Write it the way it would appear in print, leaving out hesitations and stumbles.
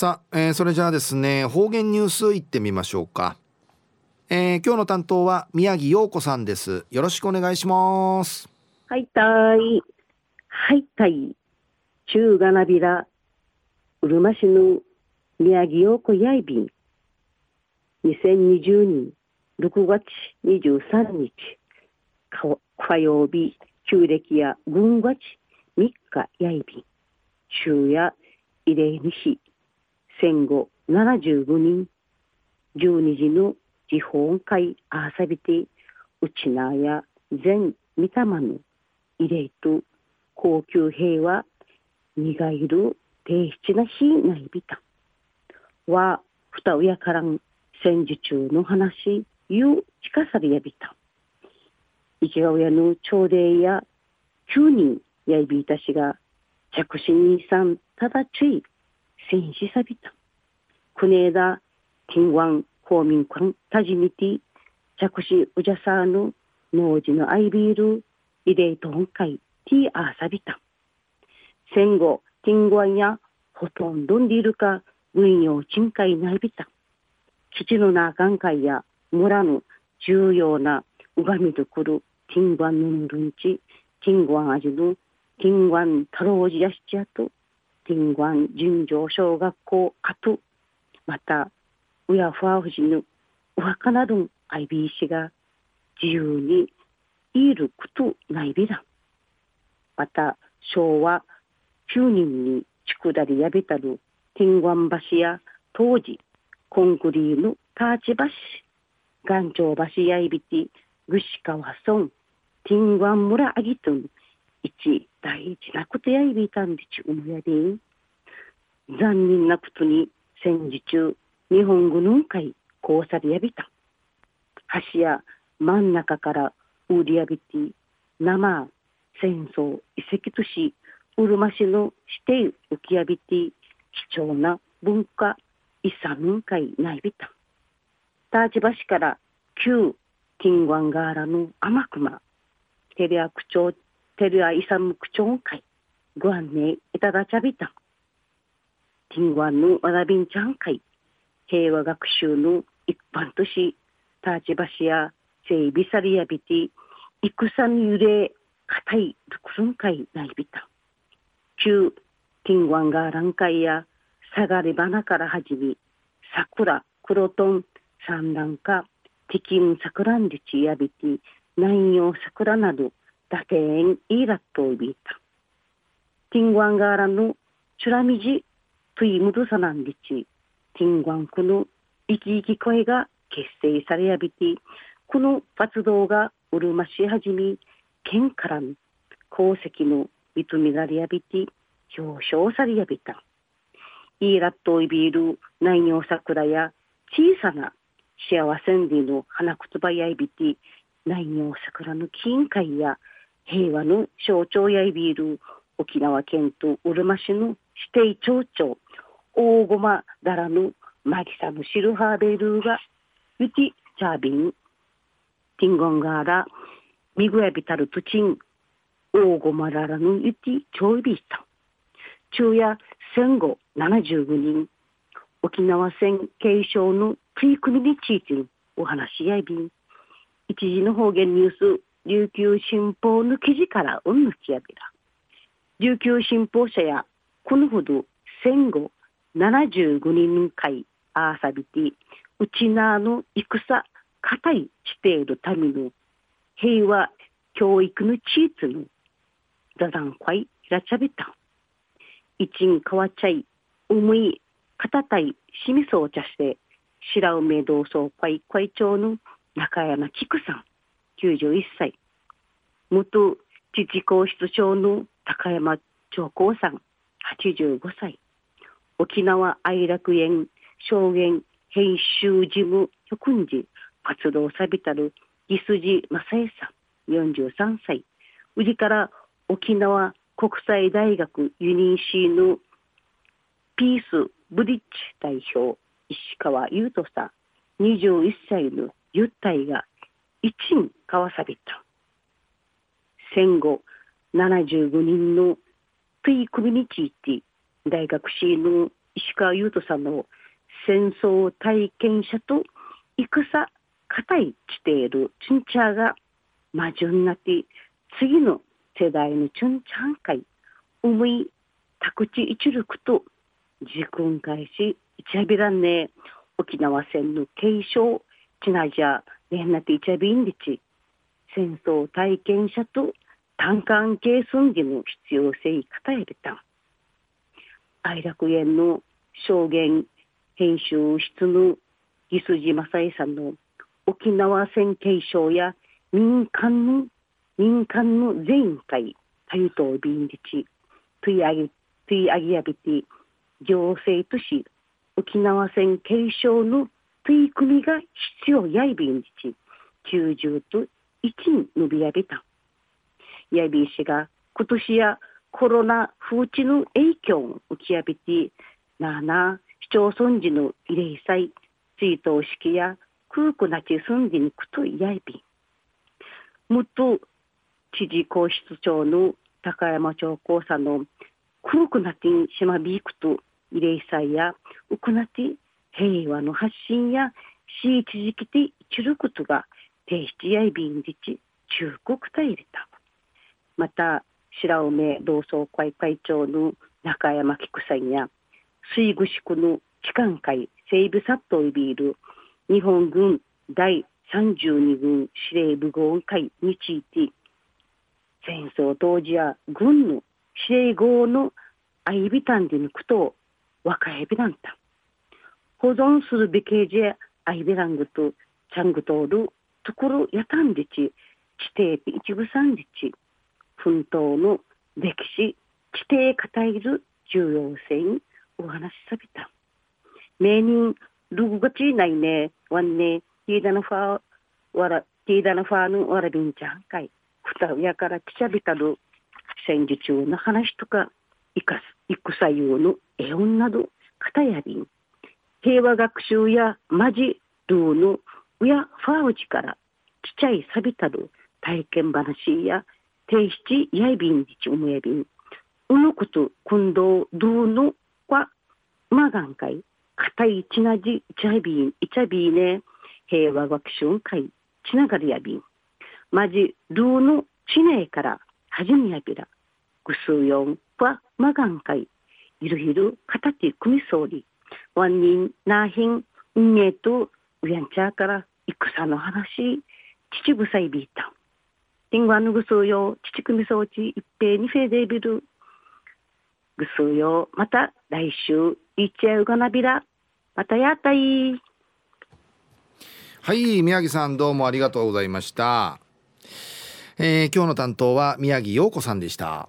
さあ、それじゃあですね、方言ニュースいってみましょうか。今日の担当は宮城陽子さんです。よろしくお願いします。はいたいはいたい中がなびらうるま市の宮城陽子やいびん2020年6月23日火曜日旧暦や軍月3日やいびん昼夜慰霊にし戦後75人12時の地方会あさびてうちなや全御霊の慰霊と高級兵はにがいる低質なしないびたはふたうやからん戦時中の話ゆう近さびやびた一が親の朝礼や9人やいびいたしが着信にさんただ注意戦死さびた国枝金湾公民館たじみて着信うじゃさの農事のアイビール慰霊と本会ティーアーサビタ戦後金湾やほとんどんでいるか軍用賃会ないびた基地のな眼界や村の重要なうがみどくる金湾のぬるんち金湾味の金湾太郎寺やしちやと金湾尋常小学校あとまたウヤファフジのお墓などのアイビー氏が自由にいることないびらまた昭和9人にちくだりやびたる金湾橋や当時コンクリーのターチ橋岩頂橋やいびてぐしかわそん金湾村あぎとん一大事なことやいびたんでち思やで残忍なことに戦時中日本軍の会交差でやびた橋や真ん中から売りやびて生戦争遺跡としうるま市の指定浮きやびて貴重な文化遺産会ないびたターチ橋から旧金湾柄の天熊テレア区長テレア遺産区長会ご案内いただちゃびた金湾のわらびんちゃん会平和学習の一般都市ターチ橋や整備されやびて戦に揺れ固いルクルン会ないびた旧金湾が蘭会や下がり花からはじめ桜黒トン産卵花敵ん桜んでちやびて南洋桜などだけんいらっといびた金湾がらのチュラミジプイムドサなんでち金湾区の生き生き声が結成されやびてこの活動がうるま市始め県からの功績の認められやびて表彰されやびたイーラットイビール南洋桜や小さな幸せんでの花言葉やいびて南洋桜の金会や平和の象徴やいびる沖縄県とうるま市の指定町長大駒だらぬマキサムシルハーベルーがウティチャービンティンゴンガーラミグヤビタルトチン大駒だらぬウティチョイビータ昼夜戦後75人沖縄戦継承の取り組みについてのお話やいびん一時の方言ニュース琉球新報の記事からうんぬきやびら琉球新報社やこのほど戦後75人会あーさびてうちなの戦固いしているための平和教育のチーズの座談会開ちゃびた一んかわちゃい思い片たいしみそうちゃして白梅同窓会会長の中山菊さん91歳元父皇室長の高山長光さん85歳沖縄愛楽園証言編集事務局員活動さびたる岐筋正恵さん43歳うじから沖縄国際大学ユニーシーのピースブリッジ代表石川優斗さん21歳のゆったいが一員かわさびた戦後75人の取り組みについて大学士の石川優斗さんの戦争体験者と戦固い地ているチュンチャーが矛盾になって次の世代のチュンチャン会思い宅地一力と時間返しイチャビランネ沖縄戦の継承チナジャレンナティイチャビンディチ戦争体験者と単関係寸事の必要性方へべた愛楽園の証言編集室のギスジマサイさんの沖縄戦継承や民間の全員会たゆとうびんりちといあげやびて行政都市沖縄戦継承の取り組みが必要やいびんりち90と1に伸びやびたやいびんしが今年やコロナ風知の影響を受けやびて7市町村時の慰霊祭追悼式や空港なちすんでにくとやいびん元知事皇室長の高山長公さんの黒くなってしまびいくと慰霊祭やうくなって平和の発信やしいちじきていちることが提出やいびんでち中国たいれたまた白梅同窓会会長の中山菊さんや水口区の機関会整備殺到いびいる日本軍第32軍司令部合意会について戦争当時や軍の司令号の相びたんでぬくと若えびなんた保存するべけじゃ相びらんぐとちゃんぐとおるところやたんでち地底一部さんでち奮闘の歴史地底語いる重要性にお話しさびた名人6月以内ねわんねティーダナファーのわらびんちゃんかいふたうやからきちゃびたる戦時中の話とか戦用の絵音など片やりん平和学習やマジルーのうやファウジからきちゃいさびたる体験話や提出やいびんじちおもやびんうのこと今度ルーのはマガンかい片いちなじいちゃびんね平和学習会ちながらやびんまじルーの地名から始めやびらぐすうよんはまがんかいいるひるかたてくみそうりわんにんなひんうんえとうやんちゃから戦の話秩父さいびいたりんごあのぐすうよ秩くみそうち一平二平でびるぐすうよまた来週いちゃうがなびらまたやったいはい宮城さんどうもありがとうございました。今日の担当は宮城陽子さんでした。